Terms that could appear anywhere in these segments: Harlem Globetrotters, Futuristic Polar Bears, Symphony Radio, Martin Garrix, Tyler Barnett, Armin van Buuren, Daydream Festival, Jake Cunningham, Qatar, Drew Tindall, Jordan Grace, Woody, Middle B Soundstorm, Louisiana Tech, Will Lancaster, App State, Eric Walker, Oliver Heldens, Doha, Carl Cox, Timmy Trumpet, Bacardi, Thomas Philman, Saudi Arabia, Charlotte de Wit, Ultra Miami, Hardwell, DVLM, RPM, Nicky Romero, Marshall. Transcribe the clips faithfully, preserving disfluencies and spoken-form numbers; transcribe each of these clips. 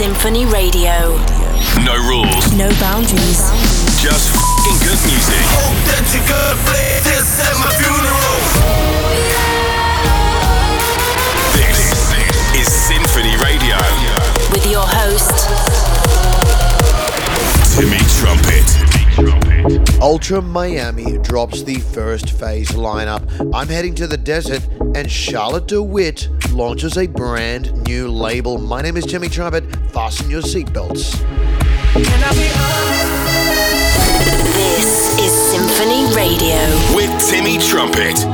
Symphony Radio. No rules. No boundaries. Just f***ing good music. Hope that you could play this at my funeral. This is Symphony Radio. With your host, Timmy Trumpet. Ultra Miami drops the first phase lineup. I'm heading to the desert, and Charlotte de Wit launches a brand new label. My name is Timmy Trumpet. Fasten your seatbelts. This is Symphony Radio with Timmy Trumpet.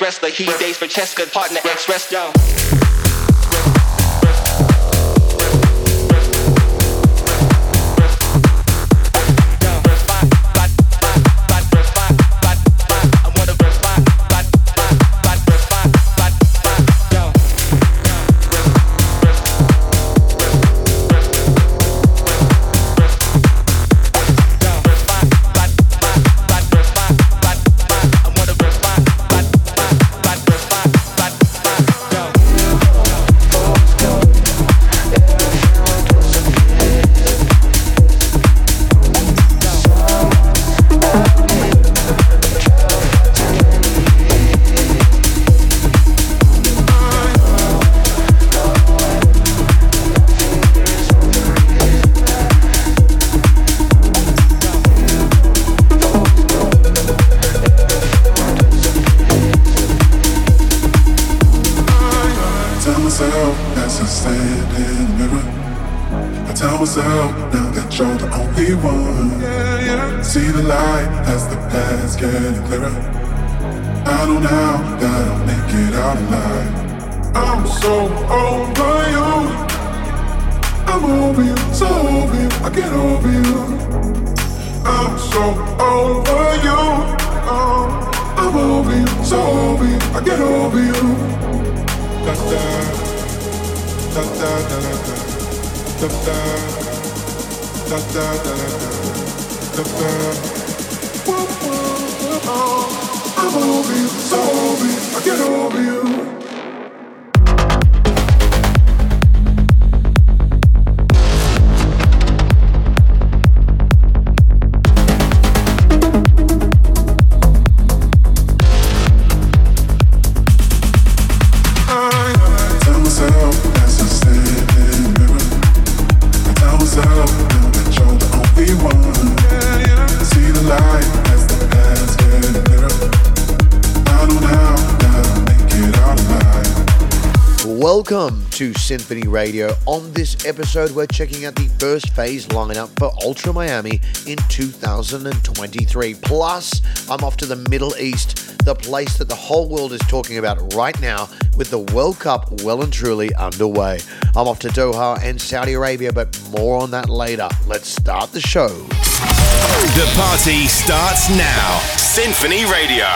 Wrestler, he dates for chess, good partner, ex-wrestler. I don't know. Welcome to Symphony Radio. On this episode, we're checking out the first phase lineup for Ultra Miami in two thousand twenty-three. Plus, I'm off to the Middle East, the place that the whole world is talking about right now, with the World Cup well and truly underway. I'm off to Doha and Saudi Arabia, but more on that later. Let's start the show. The party starts now. Symphony Radio.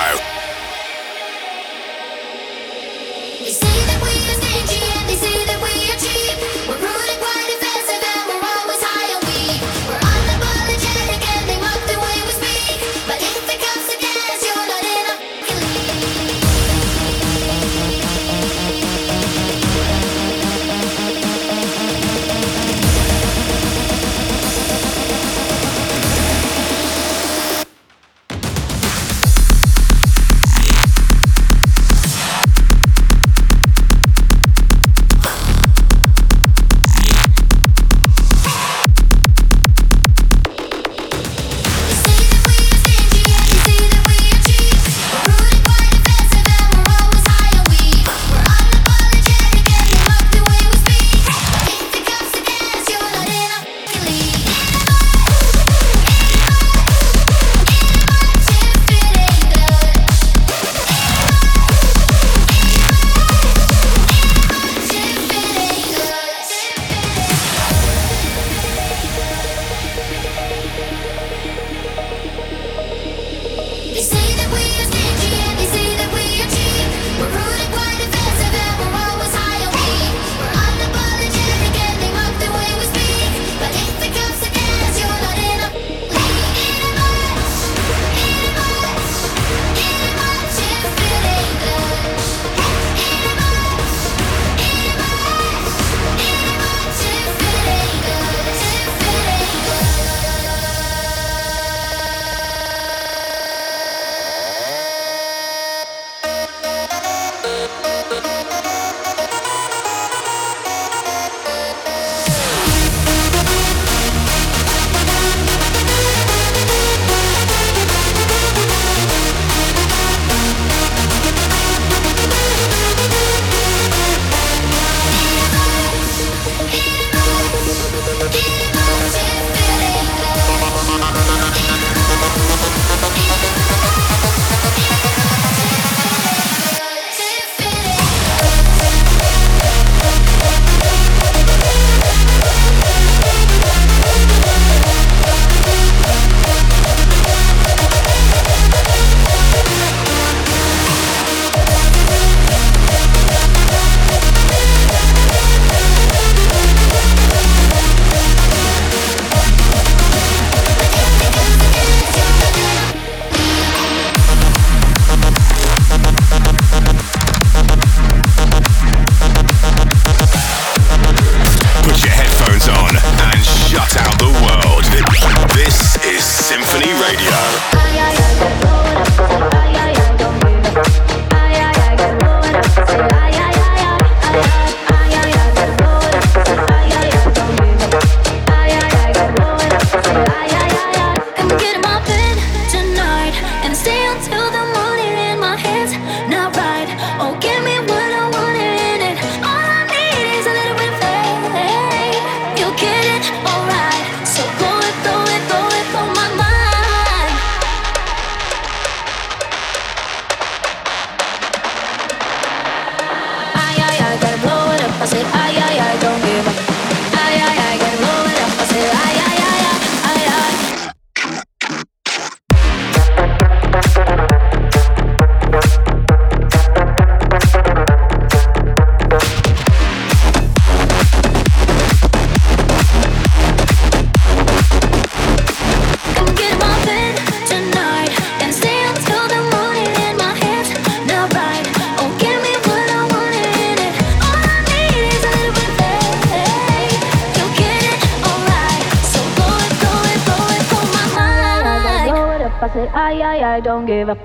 I don't give up.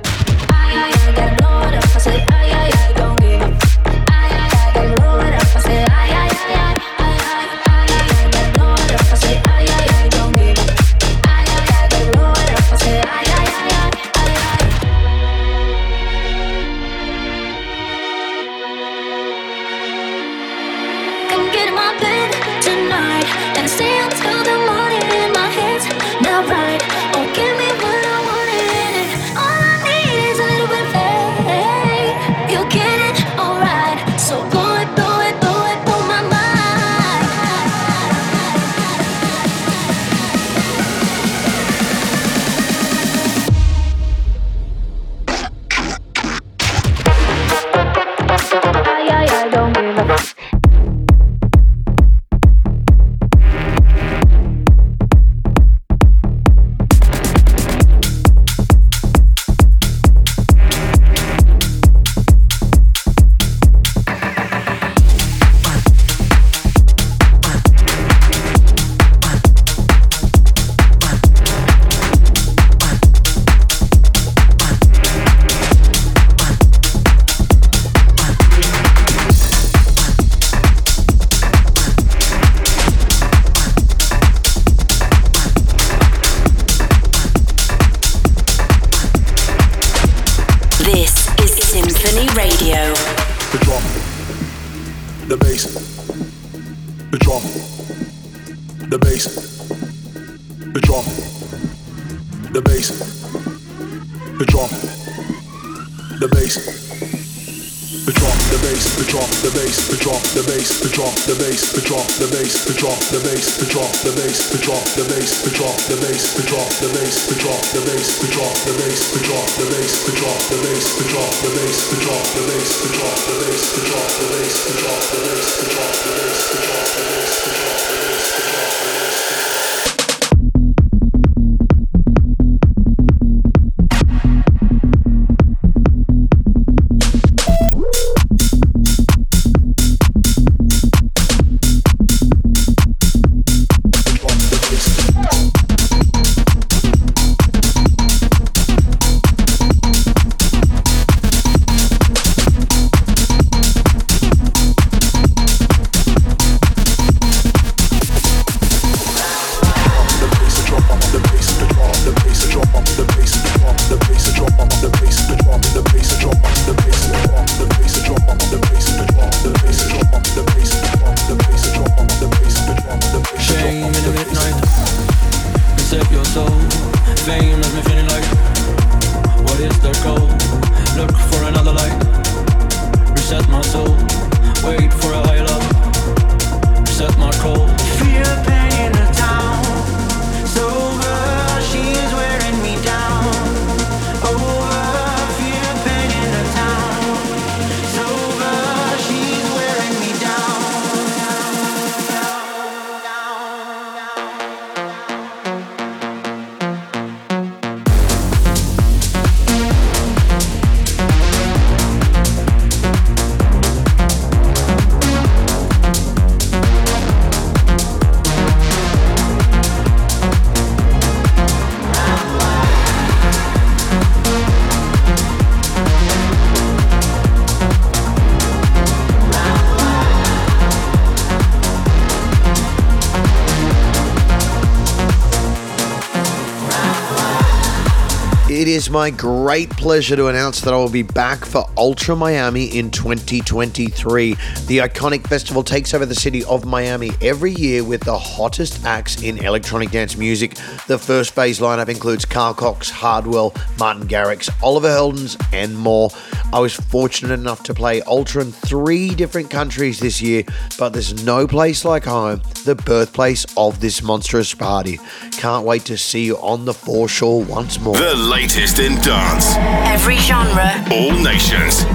It's my great pleasure to announce that I will be back for Ultra Miami in twenty twenty-three. The iconic festival takes over the city of Miami every year with the hottest acts in electronic dance music. The first phase lineup includes Carl Cox, Hardwell, Martin Garrix, Oliver Heldens, and more. I was fortunate enough to play Ultra in three different countries this year, but there's no place like home, the birthplace of this monstrous party. Can't wait to see you on the foreshore once more. The latest in dance. Every genre. All nations.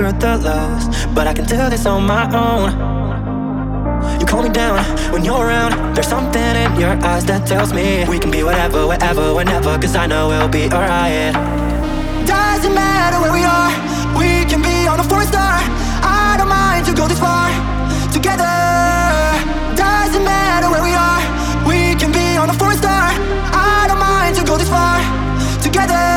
through the lows, but I can do this on my own. You calm me down when you're around. There's something in your eyes that tells me we can be whatever, wherever, whenever, cause I know we'll be alright. Doesn't matter where we are, we can be on a foreign star. I don't mind to go this far, together. Doesn't matter where we are, we can be on a foreign star. I don't mind to go this far, together.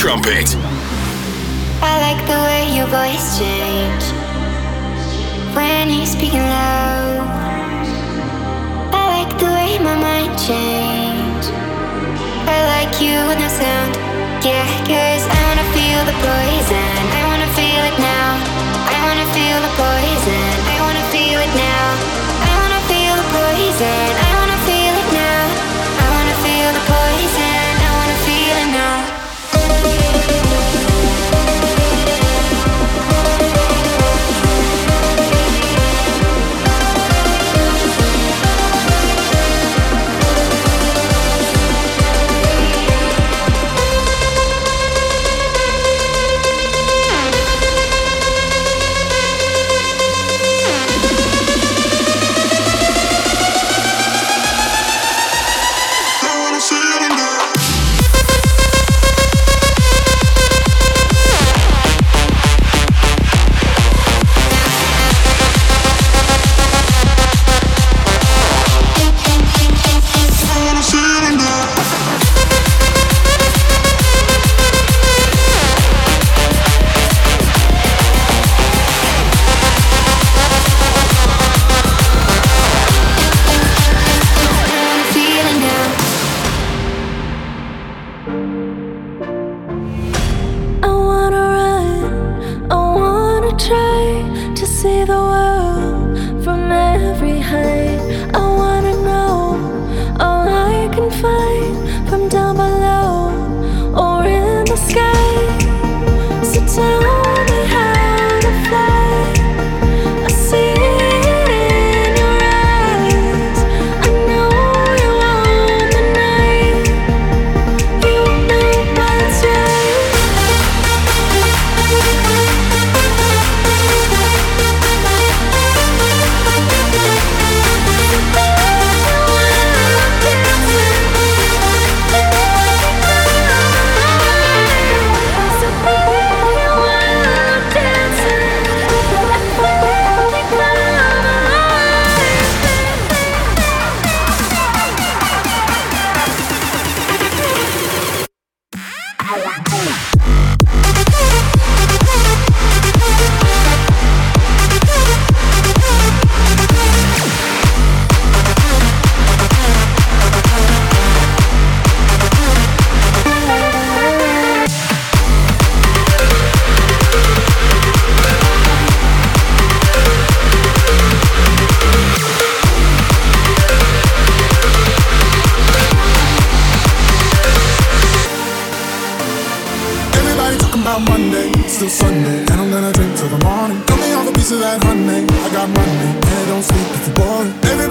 Trumpet. I like the way your voice change when you're speaking low. I like the way my mind change. I like you when I sound, yeah, cause I wanna feel the poison. I wanna feel it now. I wanna feel the poison. I wanna feel it now. I wanna feel the poison. I wanna feel it now. I wanna feel the poison.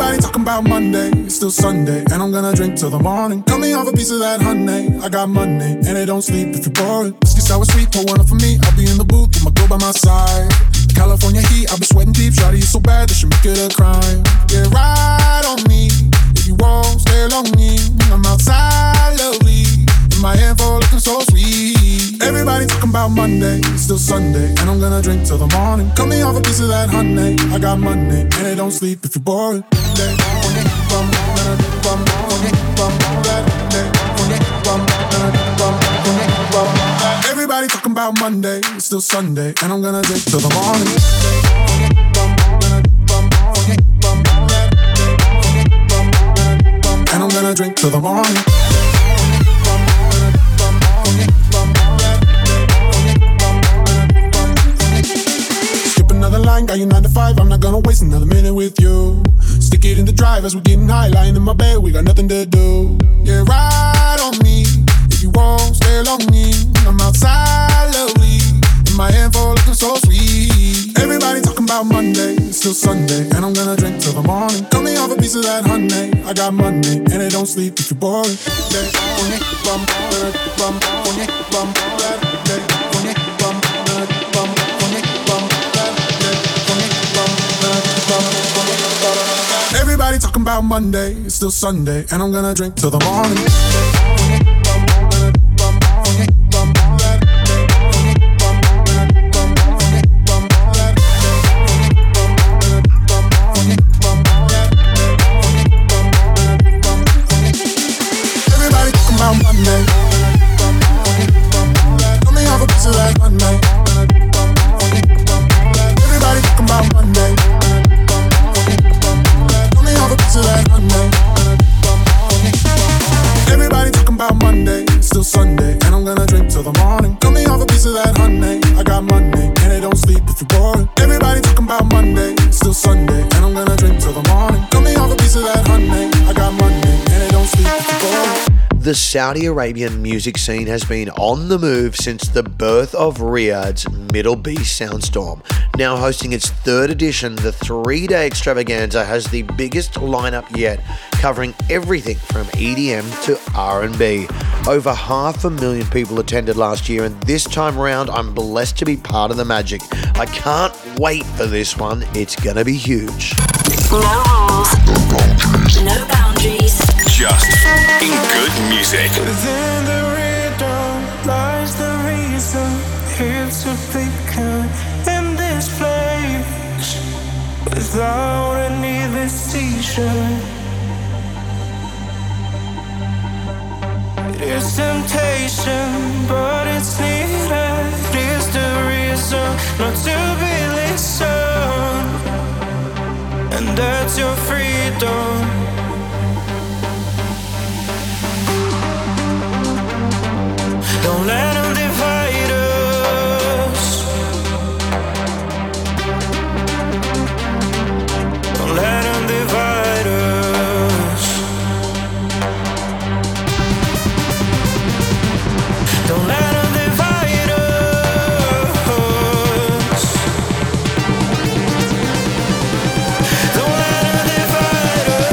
Everybody talking about Monday, it's still Sunday, and I'm gonna drink till the morning. Cut me off a piece of that honey, I got money, and it don't sleep if you're boring. Whiskey sour sweet, pour one up for me, I'll be in the booth with my girl by my side. California heat, I've been sweating deep, shawty, you so bad, they should make it a crime. Get right on me, if you won't stay lonely, I'm outside lovely, in my hand for looking so sweet. Everybody talking about Monday, it's still Sunday, and I'm gonna drink till the morning. Cut me off a piece of that honey, I got money, and it don't sleep if you're boring. Everybody talking about Monday, it's still Sunday, and I'm gonna drink till the morning. And I'm gonna drink till the morning. Got you nine to five, I'm not gonna waste another minute with you. Stick it in the drive as we're getting high. Lying in my bed, we got nothing to do. Yeah, ride on me, if you won't stay lonely, I'm outside lovely, in my hand for looking so sweet. Everybody talking about Monday, it's still Sunday, and I'm gonna drink till the morning. Cut me off a piece of that honey, I got money, and it don't sleep if you're bored. Everybody talking about Monday, it's still Sunday, and I'm gonna drink till the morning. Everybody talking about Monday. Let me have a piece of that Monday. Everybody talking about Monday. Everybody talking about Monday, it's still Sunday, and I'm gonna drink till the morning. Cut me off a piece of that honey, I got money, and it don't sleep if you're bored. Everybody talking about Monday, it's still Sunday, and I'm gonna drink till the morning. Cut me off a piece of that honey, I got money, and it don't sleep if you're bored. The Saudi Arabian music scene has been on the move since the birth of Riyadh's Middle B Soundstorm. Now hosting its third edition, the three-day extravaganza has the biggest lineup yet, covering everything from E D M to R and B. Over half a million people attended last year, and this time around, I'm blessed to be part of the magic. I can't wait for this one. It's gonna be huge. No rules. No boundaries. Just in good music. Within the rhythm lies the reason. It's a flicker in this place. Without any decision, it is temptation, but it's needed. It's the reason not to be listened. And that's your freedom. Don't let them divide us. Don't let them divide us. Don't let them divide us. Don't let them divide us.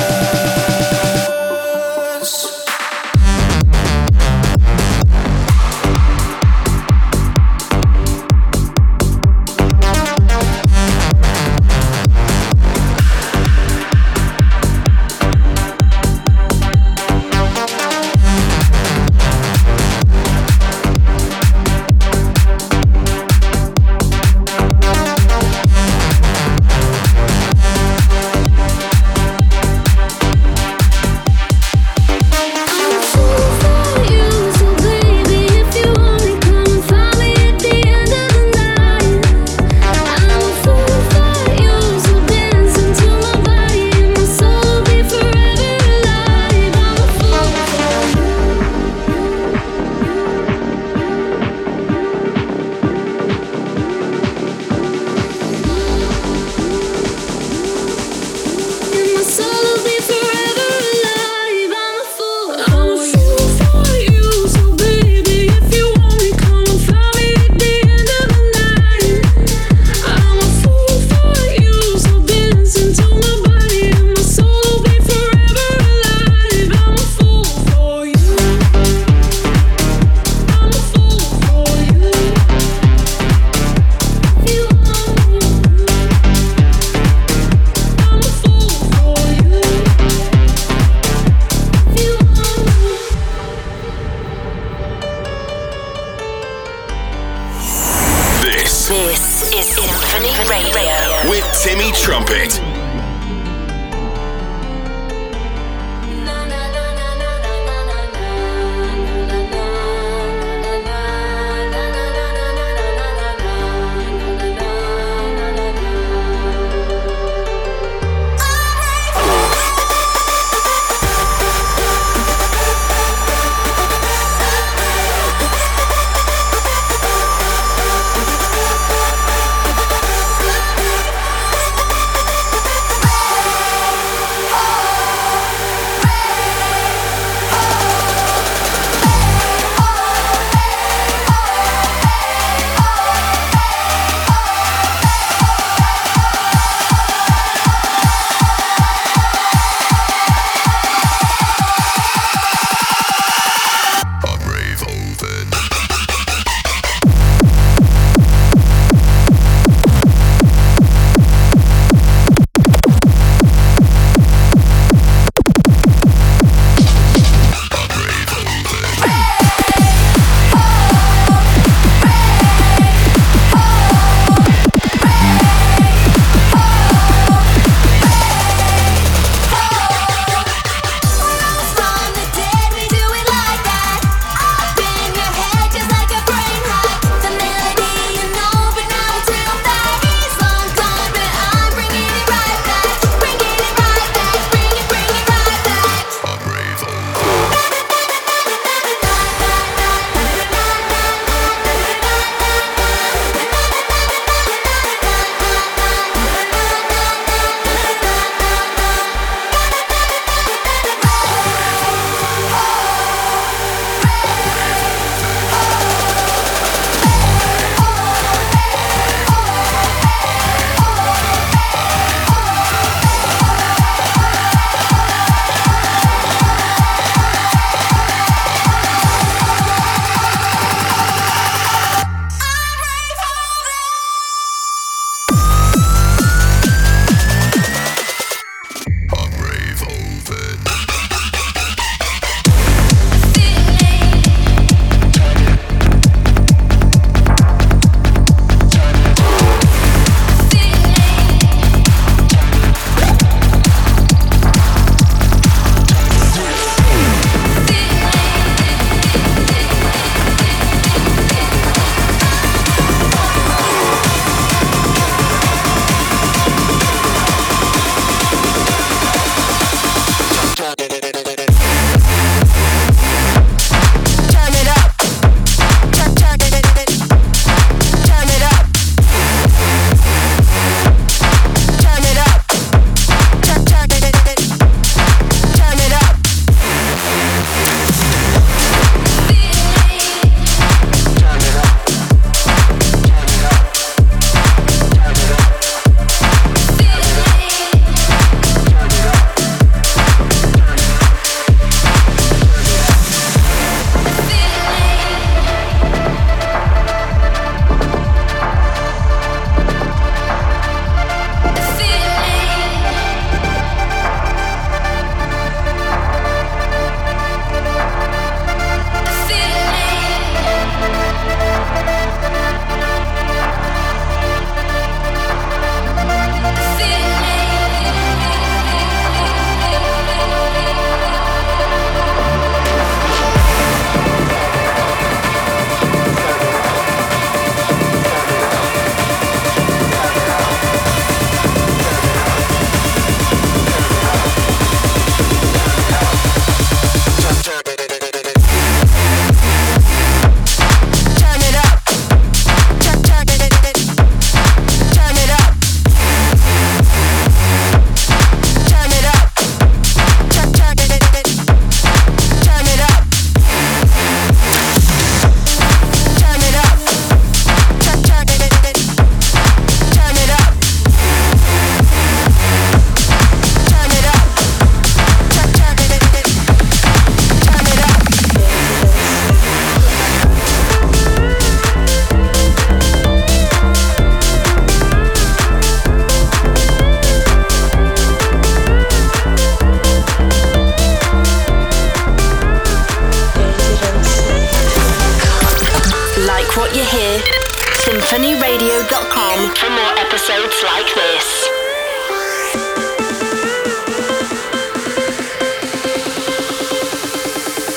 for more episodes like this.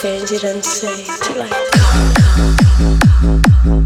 Change it and say it like come, come, come, come, come, come.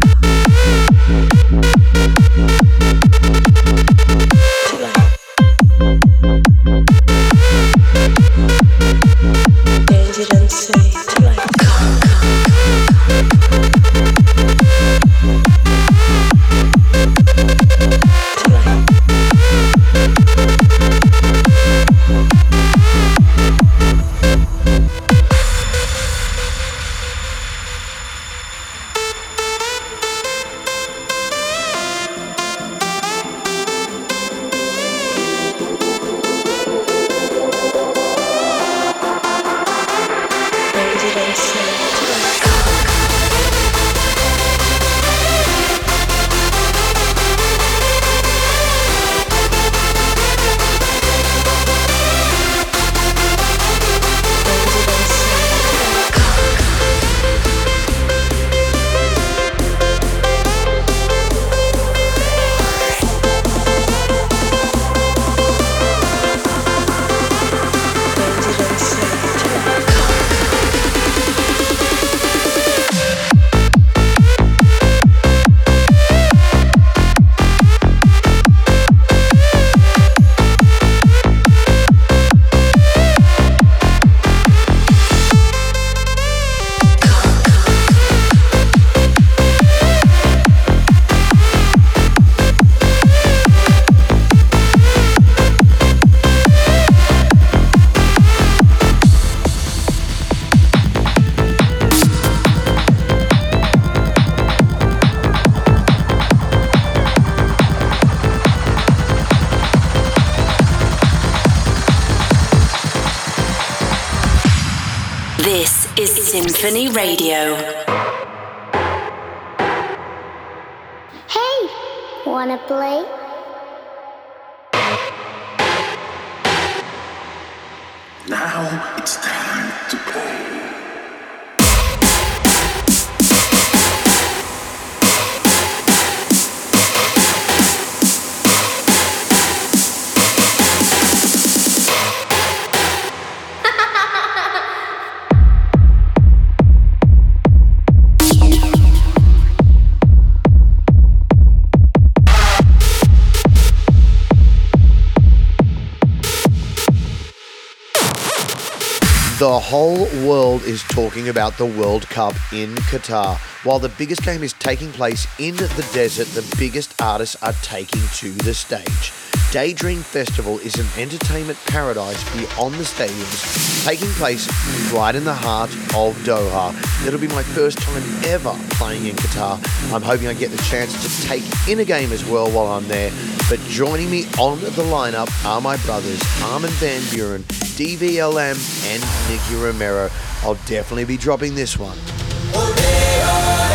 Symphony Radio. Hey, wanna play? Now it's time to play. The whole world is talking about the World Cup in Qatar. While the biggest game is taking place in the desert, the biggest artists are taking to the stage. Daydream Festival is an entertainment paradise beyond the stadiums, taking place right in the heart of Doha. It'll be my first time ever playing in Qatar. I'm hoping I get the chance to take in a game as well while I'm there. But joining me on the lineup are my brothers, Armin van Buuren, D V L M and Nicky Romero. I'll definitely be dropping this one. Ole, ole.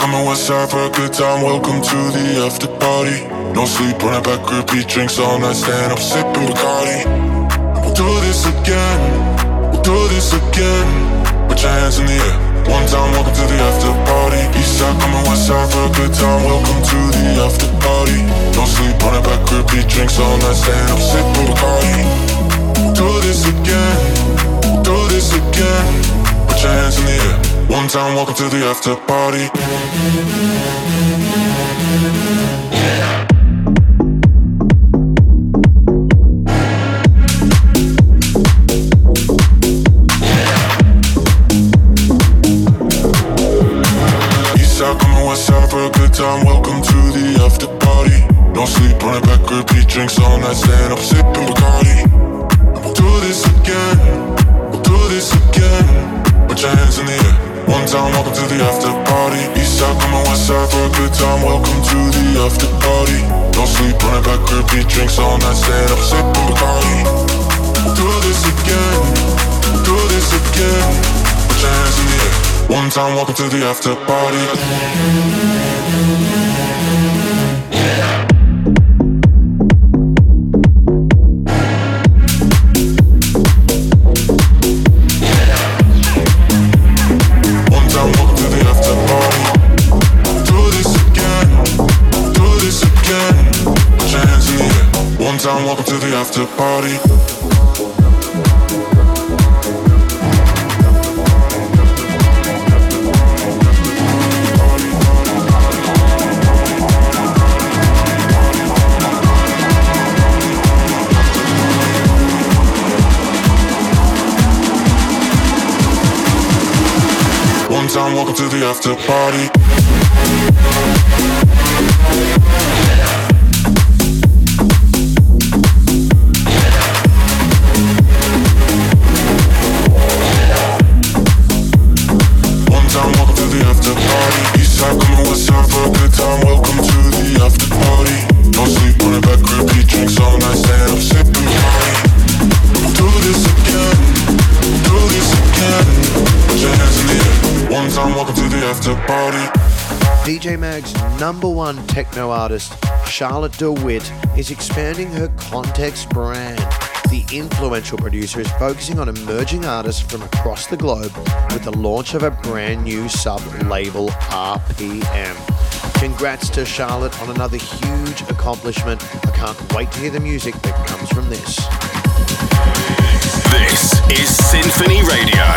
I'm a west side for a good time. Welcome to the after party. No sleep, running back, repeat drinks all night. Stand up, sipping Bacardi. We'll do this again. We'll do this again. Put your hands in the air. One time, welcome to the after party. East side, coming west side for a good time. Welcome to the after party. Don't sleep on it, back repeat drinks all night. Stand up, sip on Bacardi. We'll do this again. We'll do this again. Put your hands in the air. One time, welcome to the after party. Time, welcome to the after party. No sleep, running back, repeat drinks all night. Stand up, sipping Bacardi. We'll do this again. We'll do this again. Put your hands in the air. One time, welcome to the after party. East side, coming west side for a good time. Welcome to the after party. No sleep, running back, repeat drinks all night. Stand up, sipping Bacardi. We'll do this again. We'll do this again. Put your hands in the air. One time, welcome to the after party. Welcome to the after party. One time, welcome to the after party. D J Mag's number one techno artist, Charlotte de Wit, is expanding her Context brand. The influential producer is focusing on emerging artists from across the globe with the launch of a brand new sub-label, R P M. Congrats to Charlotte on another huge accomplishment. I can't wait to hear the music that comes from this. This is Symphony Radio.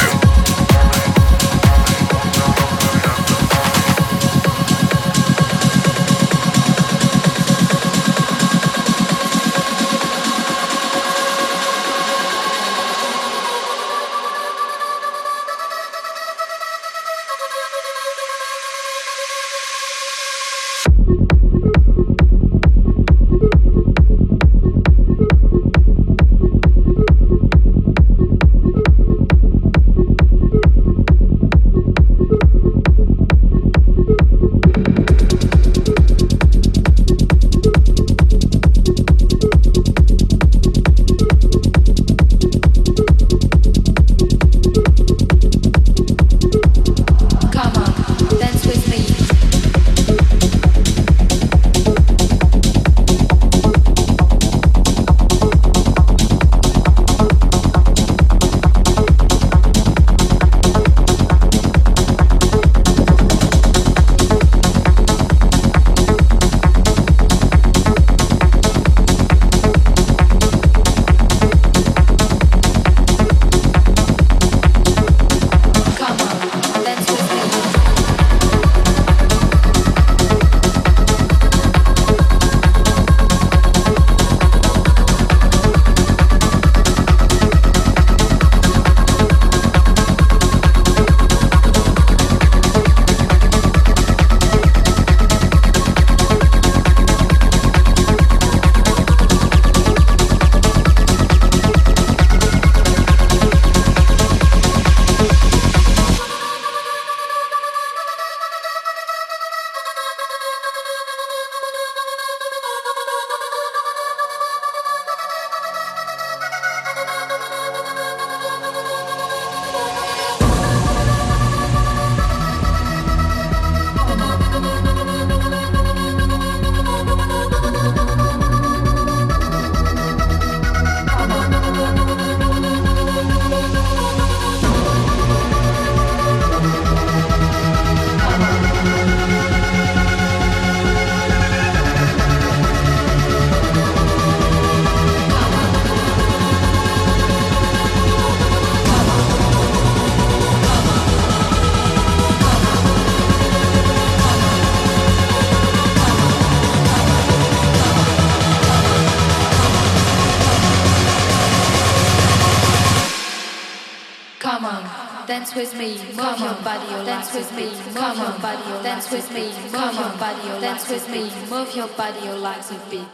dance with me, move your body, dance with me, move your body, dance with me, move your body, dance with me, move your body, your legs with me.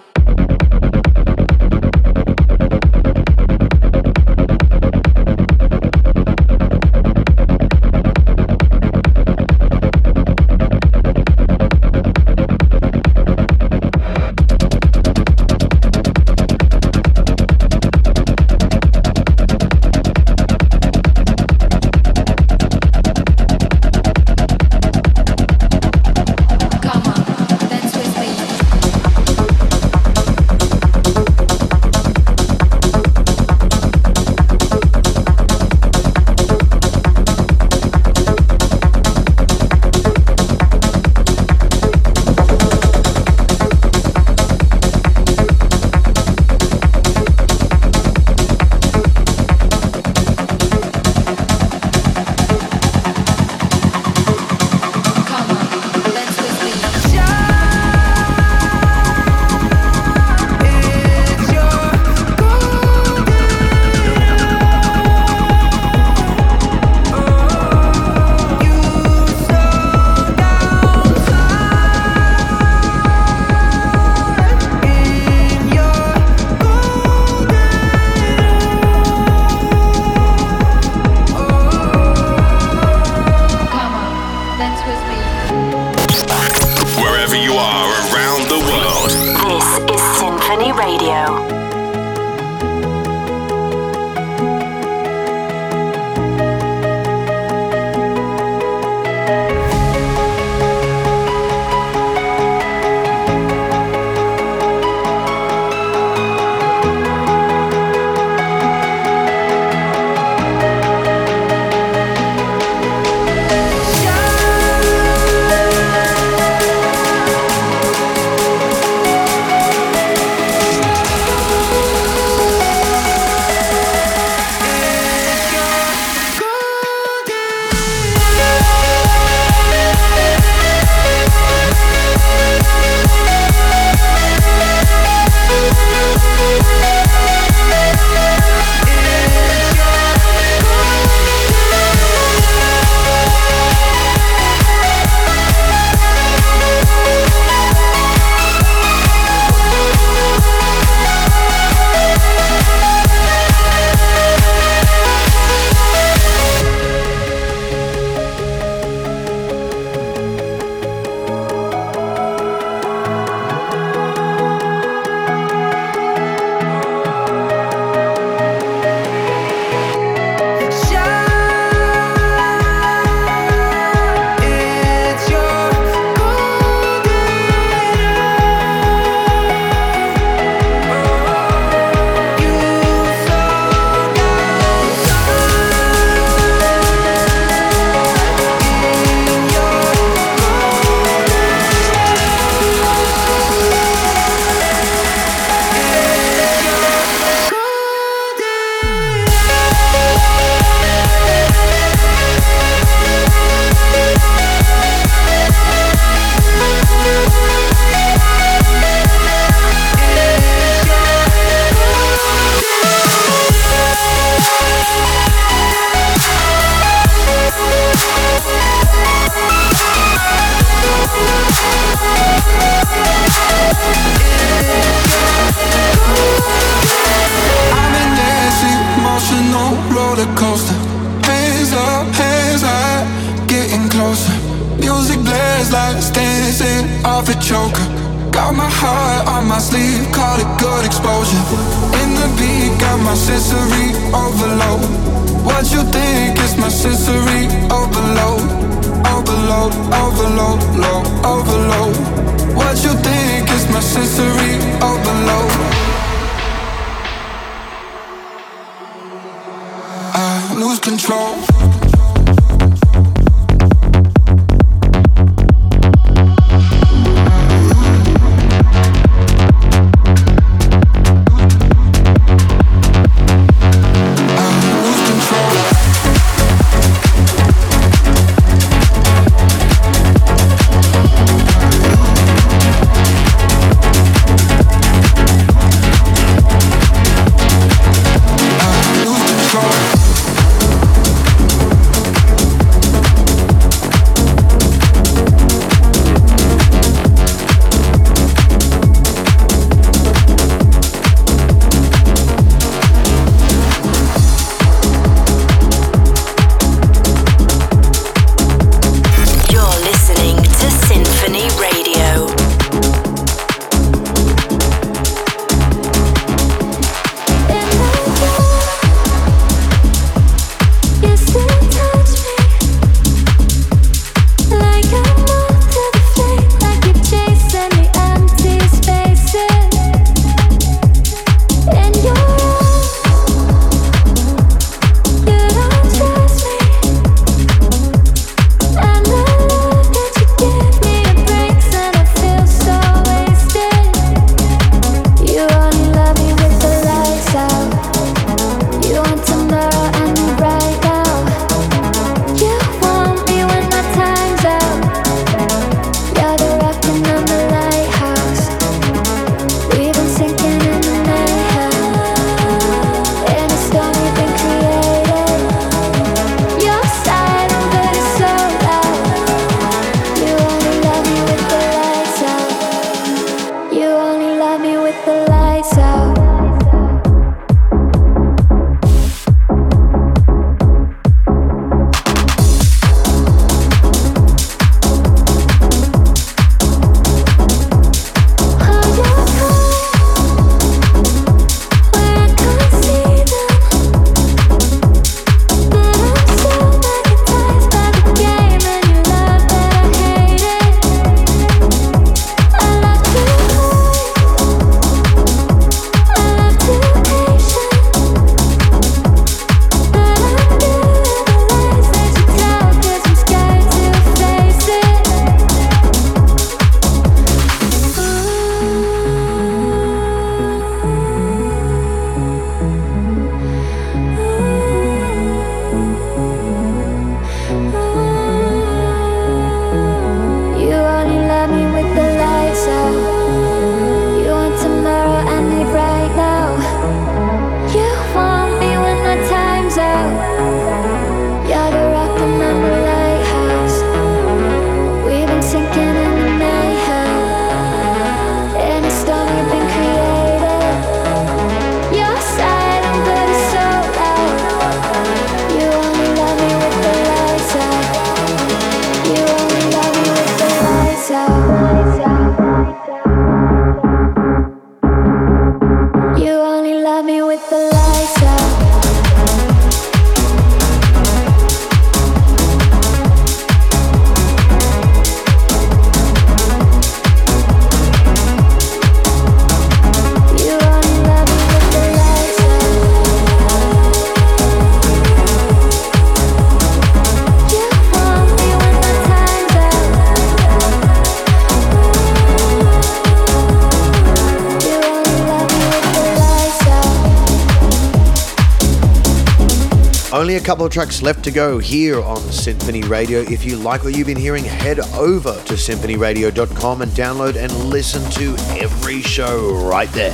Only a couple of tracks left to go here on Symphony Radio. If you like what you've been hearing, head over to symphony radio dot com and download and listen to every show right there.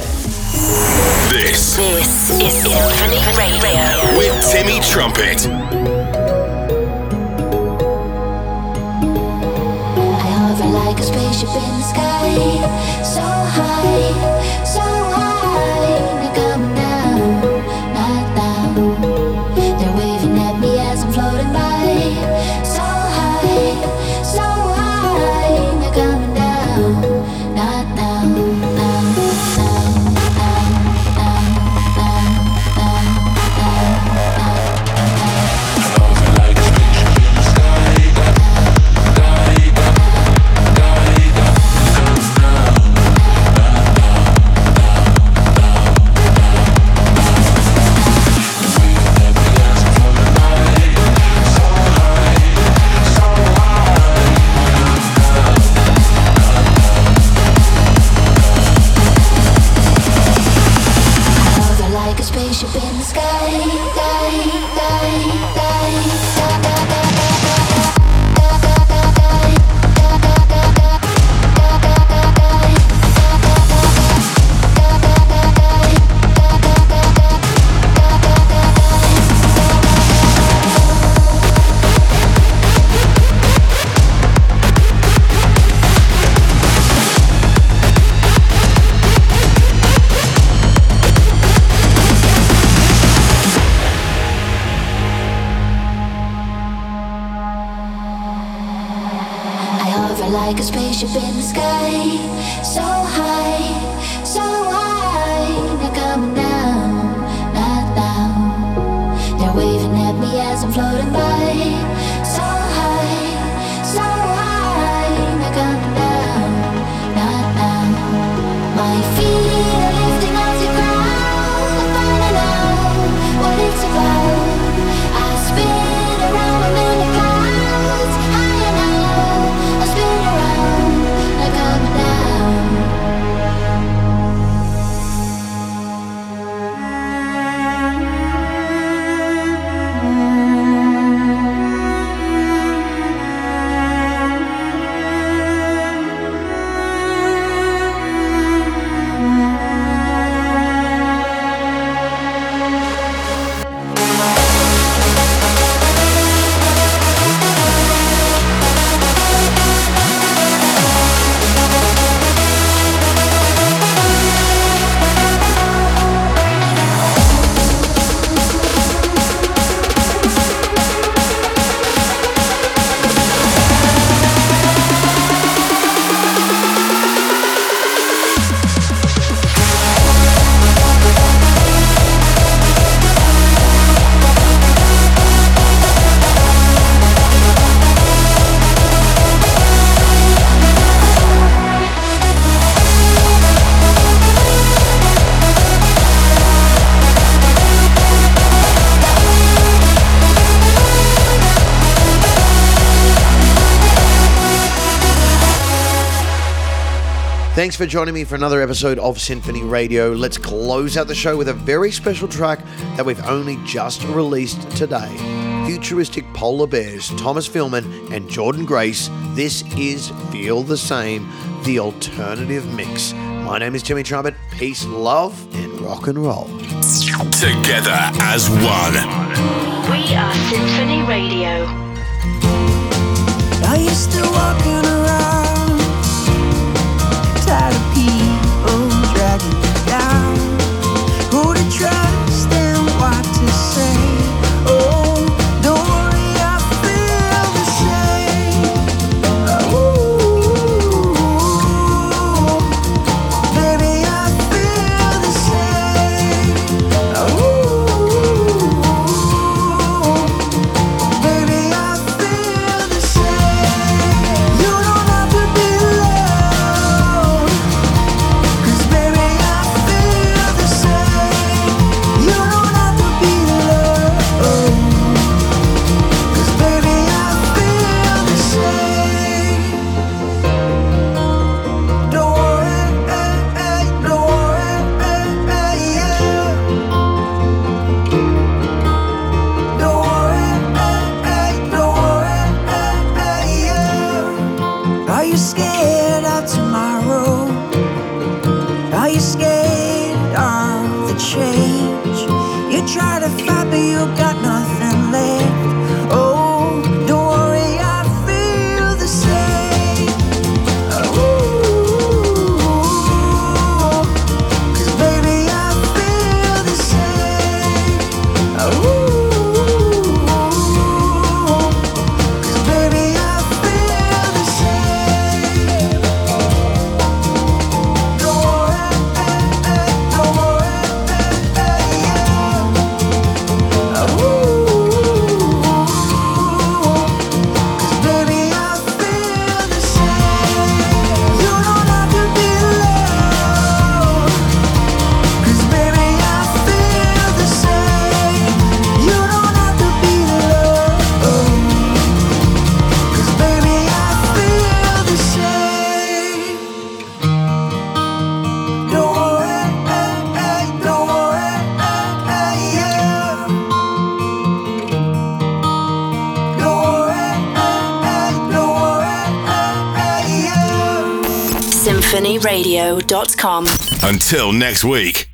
This, this is Symphony Radio with Timmy Trumpet. I hover like a spaceship in the sky, so high, so high, not coming down, not down. They're waving at me as I'm floating by, so high, so high, not coming down, not down. Thanks for joining me for another episode of Symphony Radio. Let's close out the show with a very special track that we've only just released today. Futuristic Polar Bears, Thomas Philman and Jordan Grace. This is Feel the Same, the alternative mix. My name is Timmy Trumpet. Peace, love, and rock and roll. Together as one. We are Symphony Radio. Are you still walking around? Tired of people dragging you down, who to trust and what to say. Oh, don't worry, I feel the same. Ooh, baby, I feel the same. Ooh, baby, I feel the same. You know symphony radio dot com. Until next week.